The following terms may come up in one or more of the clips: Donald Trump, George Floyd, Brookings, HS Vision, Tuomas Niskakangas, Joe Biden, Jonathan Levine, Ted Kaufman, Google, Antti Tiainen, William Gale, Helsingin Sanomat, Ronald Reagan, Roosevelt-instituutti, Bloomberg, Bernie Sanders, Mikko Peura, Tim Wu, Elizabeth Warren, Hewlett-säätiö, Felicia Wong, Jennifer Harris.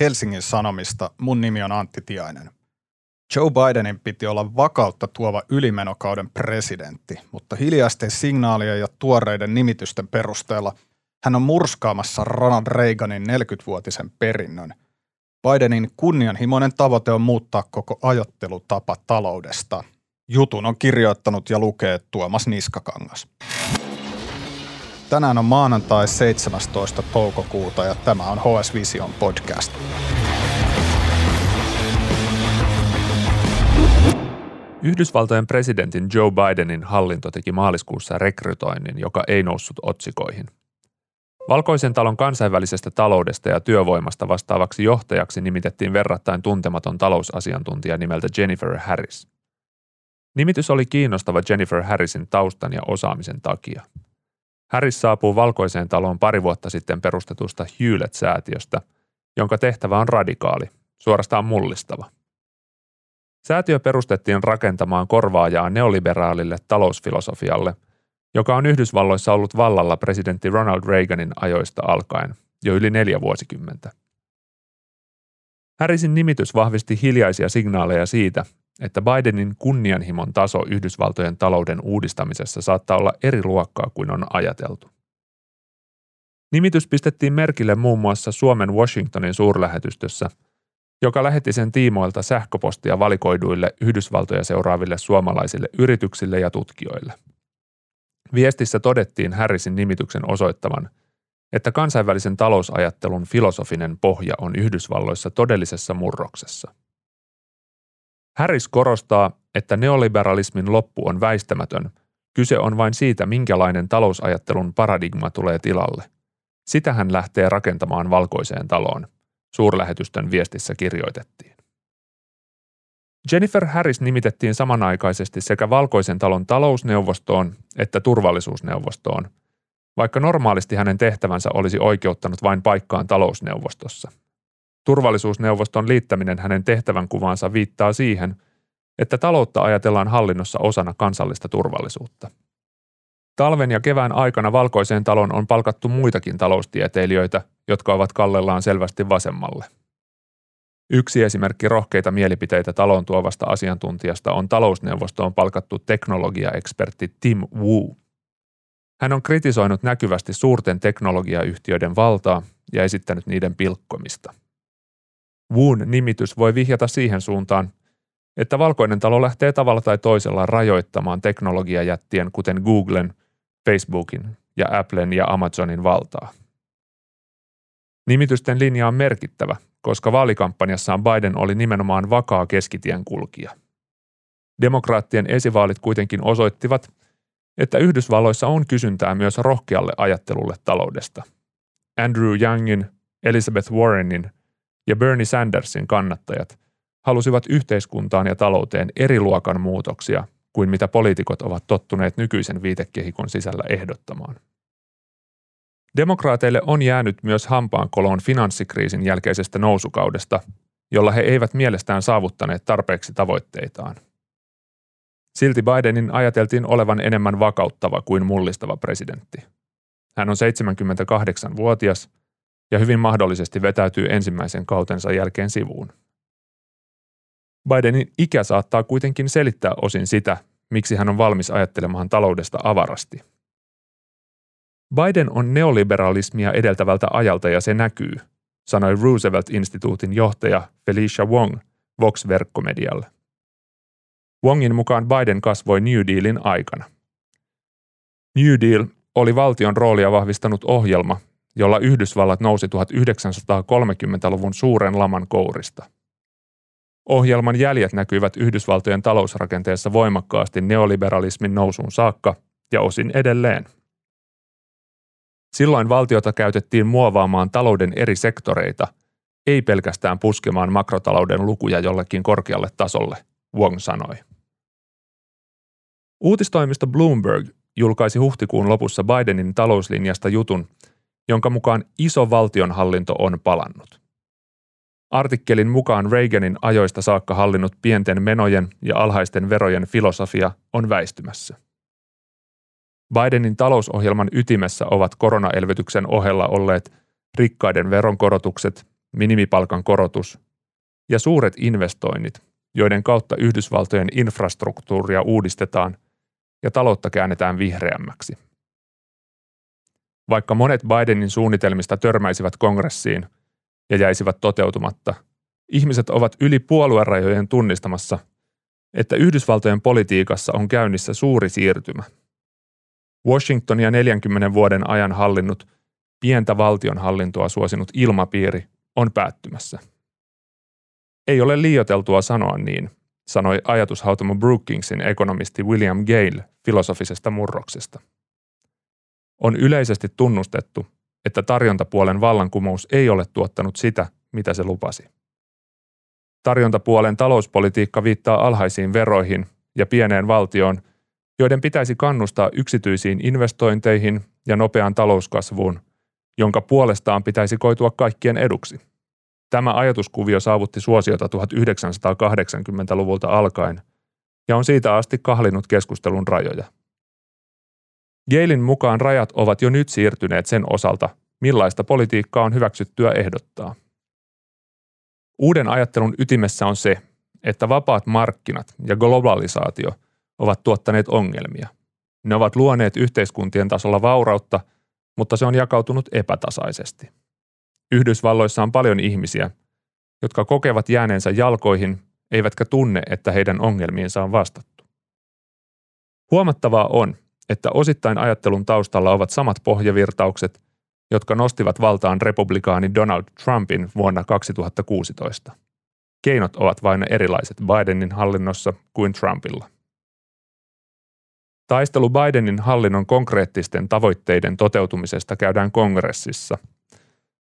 Helsingin Sanomista. Mun nimi on Antti Tiainen. Joe Bidenin piti olla vakautta tuova ylimenokauden presidentti, mutta hiljaisten signaalien ja tuoreiden nimitysten perusteella hän on murskaamassa Ronald Reaganin 40-vuotisen perinnön. Bidenin kunnianhimoinen tavoite on muuttaa koko ajattelutapa taloudesta. Jutun on kirjoittanut ja lukee Tuomas Niskakangas. Tänään on maanantai 17. toukokuuta ja tämä on HS Vision podcast. Yhdysvaltojen presidentin Joe Bidenin hallinto teki maaliskuussa rekrytoinnin, joka ei noussut otsikoihin. Valkoisen talon kansainvälisestä taloudesta ja työvoimasta vastaavaksi johtajaksi nimitettiin verrattain tuntematon talousasiantuntija nimeltä Jennifer Harris. Nimitys oli kiinnostava Jennifer Harrisin taustan ja osaamisen takia. Harris saapuu Valkoiseen taloon pari vuotta sitten perustetusta Hewlett-säätiöstä, jonka tehtävä on radikaali, suorastaan mullistava. Säätiö perustettiin rakentamaan korvaajaa neoliberaalille talousfilosofialle, joka on Yhdysvalloissa ollut vallalla presidentti Ronald Reaganin ajoista alkaen, jo yli 4 vuosikymmentä. Harrisin nimitys vahvisti hiljaisia signaaleja siitä, että Bidenin kunnianhimon taso Yhdysvaltojen talouden uudistamisessa saattaa olla eri luokkaa kuin on ajateltu. Nimitys pistettiin merkille muun muassa Suomen Washingtonin suurlähetystössä, joka lähetti sen tiimoilta sähköpostia valikoiduille Yhdysvaltoja seuraaville suomalaisille yrityksille ja tutkijoille. Viestissä todettiin Harrisin nimityksen osoittavan, että kansainvälisen talousajattelun filosofinen pohja on Yhdysvalloissa todellisessa murroksessa. Harris korostaa, että neoliberalismin loppu on väistämätön. Kyse on vain siitä, minkälainen talousajattelun paradigma tulee tilalle. Sitä hän lähtee rakentamaan Valkoiseen taloon, suurlähetystön viestissä kirjoitettiin. Jennifer Harris nimitettiin samanaikaisesti sekä Valkoisen talon talousneuvostoon että turvallisuusneuvostoon, vaikka normaalisti hänen tehtävänsä olisi oikeuttanut vain paikkaan talousneuvostossa. Turvallisuusneuvoston liittäminen hänen tehtävänkuvaansa viittaa siihen, että taloutta ajatellaan hallinnossa osana kansallista turvallisuutta. Talven ja kevään aikana Valkoiseen taloon on palkattu muitakin taloustieteilijöitä, jotka ovat kallellaan selvästi vasemmalle. Yksi esimerkki rohkeita mielipiteitä taloon tuovasta asiantuntijasta on talousneuvostoon palkattu teknologiaekspertti Tim Wu. Hän on kritisoinut näkyvästi suurten teknologiayhtiöiden valtaa ja esittänyt niiden pilkkomista. Wun nimitys voi vihjata siihen suuntaan, että Valkoinen talo lähtee tavalla tai toisella rajoittamaan teknologiajättien kuten Googlen, Facebookin ja Applen ja Amazonin valtaa. Nimitysten linja on merkittävä, koska vaalikampanjassaan Biden oli nimenomaan vakaa keskitien kulkija. Demokraattien esivaalit kuitenkin osoittivat, että Yhdysvalloissa on kysyntää myös rohkealle ajattelulle taloudesta. Andrew Yangin, Elizabeth Warrenin ja Bernie Sandersin kannattajat halusivat yhteiskuntaan ja talouteen eri luokan muutoksia kuin mitä poliitikot ovat tottuneet nykyisen viitekehikon sisällä ehdottamaan. Demokraateille on jäänyt myös hampaankoloon finanssikriisin jälkeisestä nousukaudesta, jolla he eivät mielestään saavuttaneet tarpeeksi tavoitteitaan. Silti Bidenin ajateltiin olevan enemmän vakauttava kuin mullistava presidentti. Hän on 78-vuotias ja hyvin mahdollisesti vetäytyy ensimmäisen kautensa jälkeen sivuun. Bidenin ikä saattaa kuitenkin selittää osin sitä, miksi hän on valmis ajattelemaan taloudesta avarasti. Biden on neoliberalismia edeltävältä ajalta ja se näkyy, sanoi Roosevelt-instituutin johtaja Felicia Wong Vox-verkkomedialle. Wongin mukaan Biden kasvoi New Dealin aikana. New Deal oli valtion roolia vahvistanut ohjelma, jolla Yhdysvallat nousi 1930-luvun suuren laman kourista. Ohjelman jäljet näkyivät Yhdysvaltojen talousrakenteessa voimakkaasti neoliberalismin nousuun saakka ja osin edelleen. Silloin valtiota käytettiin muovaamaan talouden eri sektoreita, ei pelkästään puskemaan makrotalouden lukuja jollekin korkealle tasolle, Wong sanoi. Uutistoimisto Bloomberg julkaisi huhtikuun lopussa Bidenin talouslinjasta jutun, jonka mukaan iso valtionhallinto on palannut. Artikkelin mukaan Reaganin ajoista saakka hallinnut pienten menojen ja alhaisten verojen filosofia on väistymässä. Bidenin talousohjelman ytimessä ovat koronaelvytyksen ohella olleet rikkaiden veronkorotukset, minimipalkan korotus ja suuret investoinnit, joiden kautta Yhdysvaltojen infrastruktuuria uudistetaan ja taloutta käännetään vihreämmäksi. Vaikka monet Bidenin suunnitelmista törmäisivät kongressiin ja jäisivät toteutumatta, ihmiset ovat yli puoluerajojen tunnistamassa, että Yhdysvaltojen politiikassa on käynnissä suuri siirtymä. Washingtonia 40 vuoden ajan hallinnut, pientä valtionhallintoa suosinut ilmapiiri on päättymässä. Ei ole liioiteltua sanoa niin, sanoi ajatushautomo Brookingsin ekonomisti William Gale filosofisesta murroksesta. On yleisesti tunnustettu, että tarjontapuolen vallankumous ei ole tuottanut sitä, mitä se lupasi. Tarjontapuolen talouspolitiikka viittaa alhaisiin veroihin ja pieneen valtioon, joiden pitäisi kannustaa yksityisiin investointeihin ja nopeaan talouskasvuun, jonka puolestaan pitäisi koitua kaikkien eduksi. Tämä ajatuskuvio saavutti suosiota 1980-luvulta alkaen ja on siitä asti kahlinut keskustelun rajoja. Galen mukaan rajat ovat jo nyt siirtyneet sen osalta, millaista politiikkaa on hyväksyttyä ehdottaa. Uuden ajattelun ytimessä on se, että vapaat markkinat ja globalisaatio ovat tuottaneet ongelmia. Ne ovat luoneet yhteiskuntien tasolla vaurautta, mutta se on jakautunut epätasaisesti. Yhdysvalloissa on paljon ihmisiä, jotka kokevat jääneensä jalkoihin, eivätkä tunne, että heidän ongelmiinsa on vastattu. Huomattavaa on, että osittain ajattelun taustalla ovat samat pohjavirtaukset, jotka nostivat valtaan republikaani Donald Trumpin vuonna 2016. Keinot ovat vain erilaiset Bidenin hallinnossa kuin Trumpilla. Taistelu Bidenin hallinnon konkreettisten tavoitteiden toteutumisesta käydään kongressissa,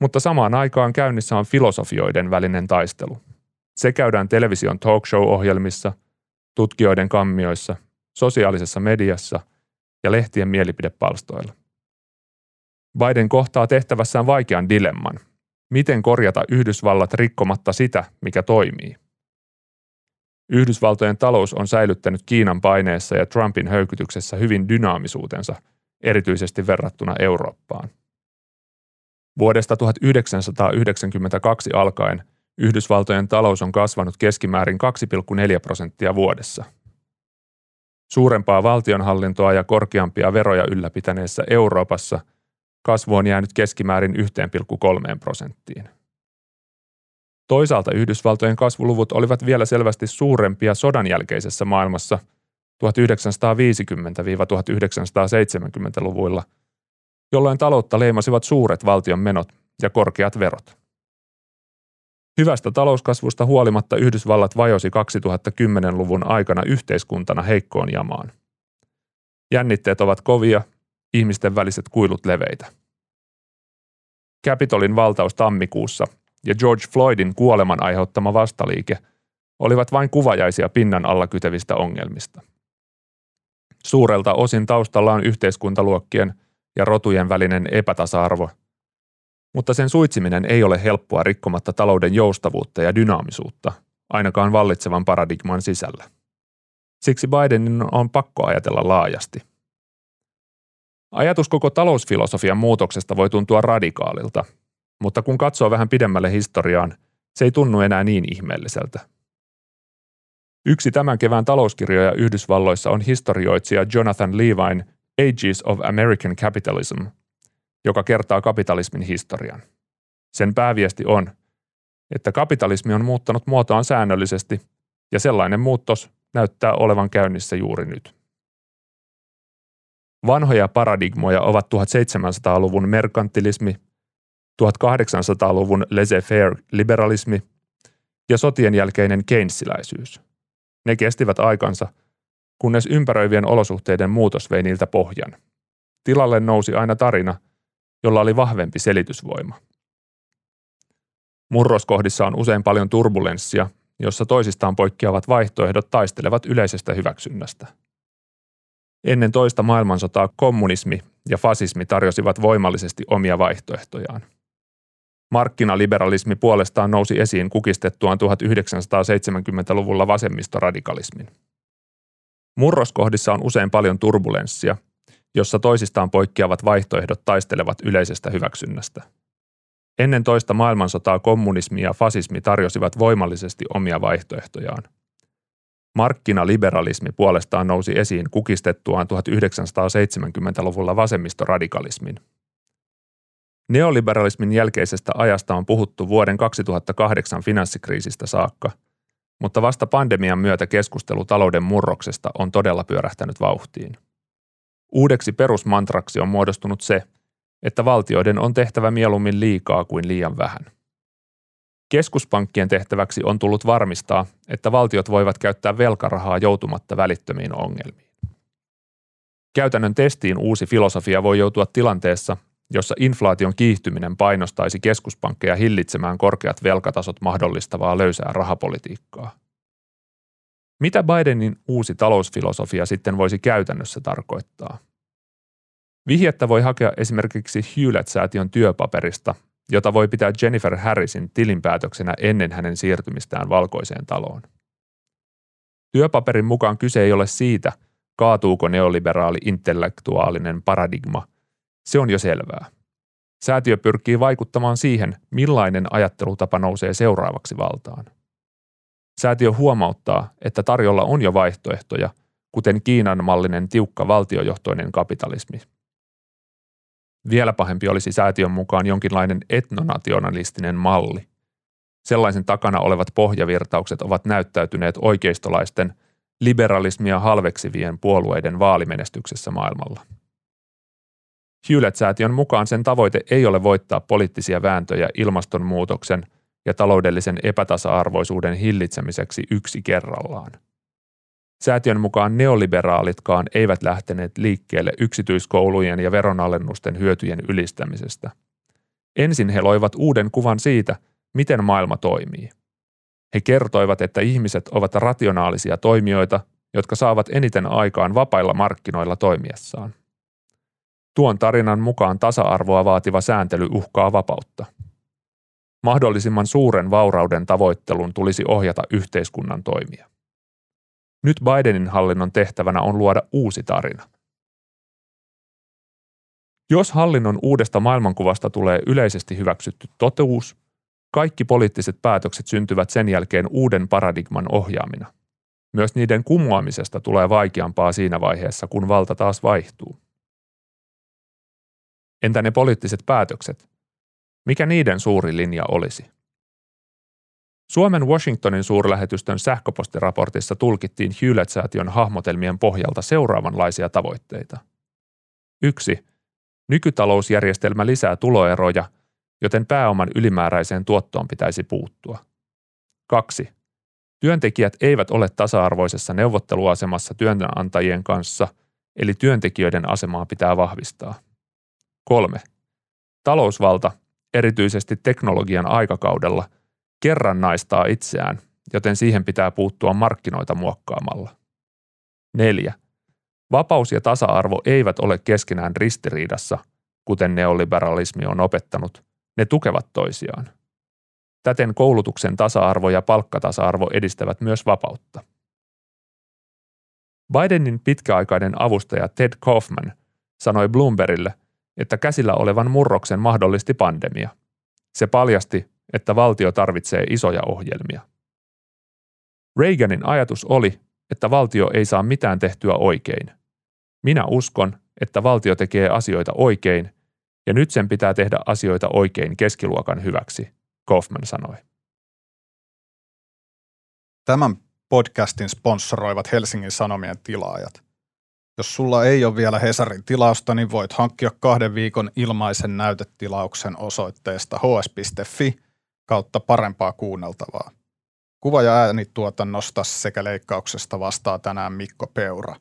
mutta samaan aikaan käynnissä on filosofioiden välinen taistelu. Se käydään television talkshow-ohjelmissa, tutkijoiden kammioissa, sosiaalisessa mediassa ja lehtien mielipidepalstoilla. Biden kohtaa tehtävässään vaikean dilemman. Miten korjata Yhdysvallat rikkomatta sitä, mikä toimii? Yhdysvaltojen talous on säilyttänyt Kiinan paineessa ja Trumpin höykytyksessä hyvin dynaamisuutensa, erityisesti verrattuna Eurooppaan. Vuodesta 1992 alkaen Yhdysvaltojen talous on kasvanut keskimäärin 2,4% vuodessa. Suurempaa valtionhallintoa ja korkeampia veroja ylläpitäneessä Euroopassa kasvu on jäänyt keskimäärin 1,3%. Toisaalta Yhdysvaltojen kasvuluvut olivat vielä selvästi suurempia sodanjälkeisessä maailmassa 1950–1970-luvuilla, jolloin taloutta leimasivat suuret valtion menot ja korkeat verot. Hyvästä talouskasvusta huolimatta Yhdysvallat vajosi 2010-luvun aikana yhteiskuntana heikkoon jamaan. Jännitteet ovat kovia, ihmisten väliset kuilut leveitä. Capitolin valtaus tammikuussa ja George Floydin kuoleman aiheuttama vastaliike olivat vain kuvajaisia pinnan alla kytevistä ongelmista. Suurelta osin taustalla on yhteiskuntaluokkien ja rotujen välinen epätasa-arvo, mutta sen suitsiminen ei ole helppoa rikkomatta talouden joustavuutta ja dynaamisuutta, ainakaan vallitsevan paradigman sisällä. Siksi Bidenin on pakko ajatella laajasti. Ajatus koko talousfilosofian muutoksesta voi tuntua radikaalilta, mutta kun katsoo vähän pidemmälle historiaan, se ei tunnu enää niin ihmeelliseltä. Yksi tämän kevään talouskirjoja Yhdysvalloissa on historioitsija Jonathan Levine Ages of American Capitalism, joka kertaa kapitalismin historian. Sen pääviesti on, että kapitalismi on muuttanut muotoaan säännöllisesti, ja sellainen muutos näyttää olevan käynnissä juuri nyt. Vanhoja paradigmoja ovat 1700-luvun merkantilismi, 1800-luvun laissez-faire-liberalismi ja sotien jälkeinen keynesiläisyys. Ne kestivät aikansa, kunnes ympäröivien olosuhteiden muutos vei niiltä pohjan. Tilalle nousi aina tarina, jolla oli vahvempi selitysvoima. Murroskohdissa on usein paljon turbulenssia, jossa toisistaan poikkeavat vaihtoehdot taistelevat yleisestä hyväksynnästä. Ennen toista maailmansotaa kommunismi ja fasismi tarjosivat voimallisesti omia vaihtoehtojaan. Markkinaliberalismi puolestaan nousi esiin kukistettuaan 1970-luvulla vasemmistoradikalismin. Murroskohdissa on usein paljon turbulenssia, jossa toisistaan poikkeavat vaihtoehdot taistelevat yleisestä hyväksynnästä. Ennen toista maailmansotaa kommunismi ja fasismi tarjosivat voimallisesti omia vaihtoehtojaan. Markkinaliberalismi puolestaan nousi esiin kukistettuaan 1970-luvulla vasemmistoradikalismin. Neoliberalismin jälkeisestä ajasta on puhuttu vuoden 2008 finanssikriisistä saakka, mutta vasta pandemian myötä keskustelu talouden murroksesta on todella pyörähtänyt vauhtiin. Uudeksi perusmantraksi on muodostunut se, että valtioiden on tehtävä mieluummin liikaa kuin liian vähän. Keskuspankkien tehtäväksi on tullut varmistaa, että valtiot voivat käyttää velkarahaa joutumatta välittömiin ongelmiin. Käytännön testiin uusi filosofia voi joutua tilanteessa, jossa inflaation kiihtyminen painostaisi keskuspankkeja hillitsemään korkeat velkatasot mahdollistavaa löysää rahapolitiikkaa. Mitä Bidenin uusi talousfilosofia sitten voisi käytännössä tarkoittaa? Vihjettä voi hakea esimerkiksi Hewlett-säätiön työpaperista, jota voi pitää Jennifer Harrisin tilinpäätöksenä ennen hänen siirtymistään Valkoiseen taloon. Työpaperin mukaan kyse ei ole siitä, kaatuuko neoliberaali intellektuaalinen paradigma. Se on jo selvää. Säätiö pyrkii vaikuttamaan siihen, millainen ajattelutapa nousee seuraavaksi valtaan. Säätiö huomauttaa, että tarjolla on jo vaihtoehtoja, kuten Kiinan mallinen tiukka valtiojohtoinen kapitalismi. Vielä pahempi olisi säätiön mukaan jonkinlainen etnonationalistinen malli. Sellaisen takana olevat pohjavirtaukset ovat näyttäytyneet oikeistolaisten, liberalismia halveksivien puolueiden vaalimenestyksessä maailmalla. Hewlett-säätiön mukaan sen tavoite ei ole voittaa poliittisia vääntöjä ilmastonmuutoksen ja taloudellisen epätasa-arvoisuuden hillitsemiseksi yksi kerrallaan. Säätiön mukaan neoliberaalitkaan eivät lähteneet liikkeelle yksityiskoulujen ja veronalennusten hyötyjen ylistämisestä. Ensin he loivat uuden kuvan siitä, miten maailma toimii. He kertoivat, että ihmiset ovat rationaalisia toimijoita, jotka saavat eniten aikaan vapailla markkinoilla toimiessaan. Tuon tarinan mukaan tasa-arvoa vaativa sääntely uhkaa vapautta. Mahdollisimman suuren vaurauden tavoittelun tulisi ohjata yhteiskunnan toimia. Nyt Bidenin hallinnon tehtävänä on luoda uusi tarina. Jos hallinnon uudesta maailmankuvasta tulee yleisesti hyväksytty totuus, kaikki poliittiset päätökset syntyvät sen jälkeen uuden paradigman ohjaamina. Myös niiden kumoamisesta tulee vaikeampaa siinä vaiheessa, kun valta taas vaihtuu. Entä ne poliittiset päätökset? Mikä niiden suuri linja olisi? Suomen Washingtonin suurlähetystön sähköpostiraportissa tulkittiin Hewlett-säätiön hahmotelmien pohjalta seuraavanlaisia tavoitteita. 1. Nykytalousjärjestelmä lisää tuloeroja, joten pääoman ylimääräiseen tuottoon pitäisi puuttua. 2. Työntekijät eivät ole tasa-arvoisessa neuvotteluasemassa työnantajien kanssa, eli työntekijöiden asemaa pitää vahvistaa. 3. Talousvalta, erityisesti teknologian aikakaudella, kerrannaistaa itseään, joten siihen pitää puuttua markkinoita muokkaamalla. 4. Vapaus ja tasa-arvo eivät ole keskenään ristiriidassa, kuten neoliberalismi on opettanut. Ne tukevat toisiaan. Täten koulutuksen tasa-arvo ja palkkatasa-arvo edistävät myös vapautta. Bidenin pitkäaikainen avustaja Ted Kaufman sanoi Bloombergille, että käsillä olevan murroksen mahdollisti pandemia. Se paljasti, että valtio tarvitsee isoja ohjelmia. Reaganin ajatus oli, että valtio ei saa mitään tehtyä oikein. Minä uskon, että valtio tekee asioita oikein, ja nyt sen pitää tehdä asioita oikein keskiluokan hyväksi, Kaufman sanoi. Tämän podcastin sponsoroivat Helsingin Sanomien tilaajat. Jos sulla ei ole vielä Hesarin tilausta, niin voit hankkia 2 viikon ilmaisen näytetilauksen osoitteesta hs.fi kautta parempaa kuunneltavaa. Kuva- ja äänituotannosta sekä leikkauksesta vastaa tänään Mikko Peura.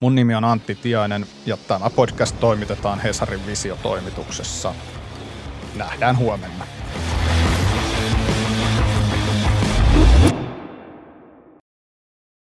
Mun nimi on Antti Tiainen ja tämä podcast toimitetaan Hesarin Visiotoimituksessa. Nähdään huomenna.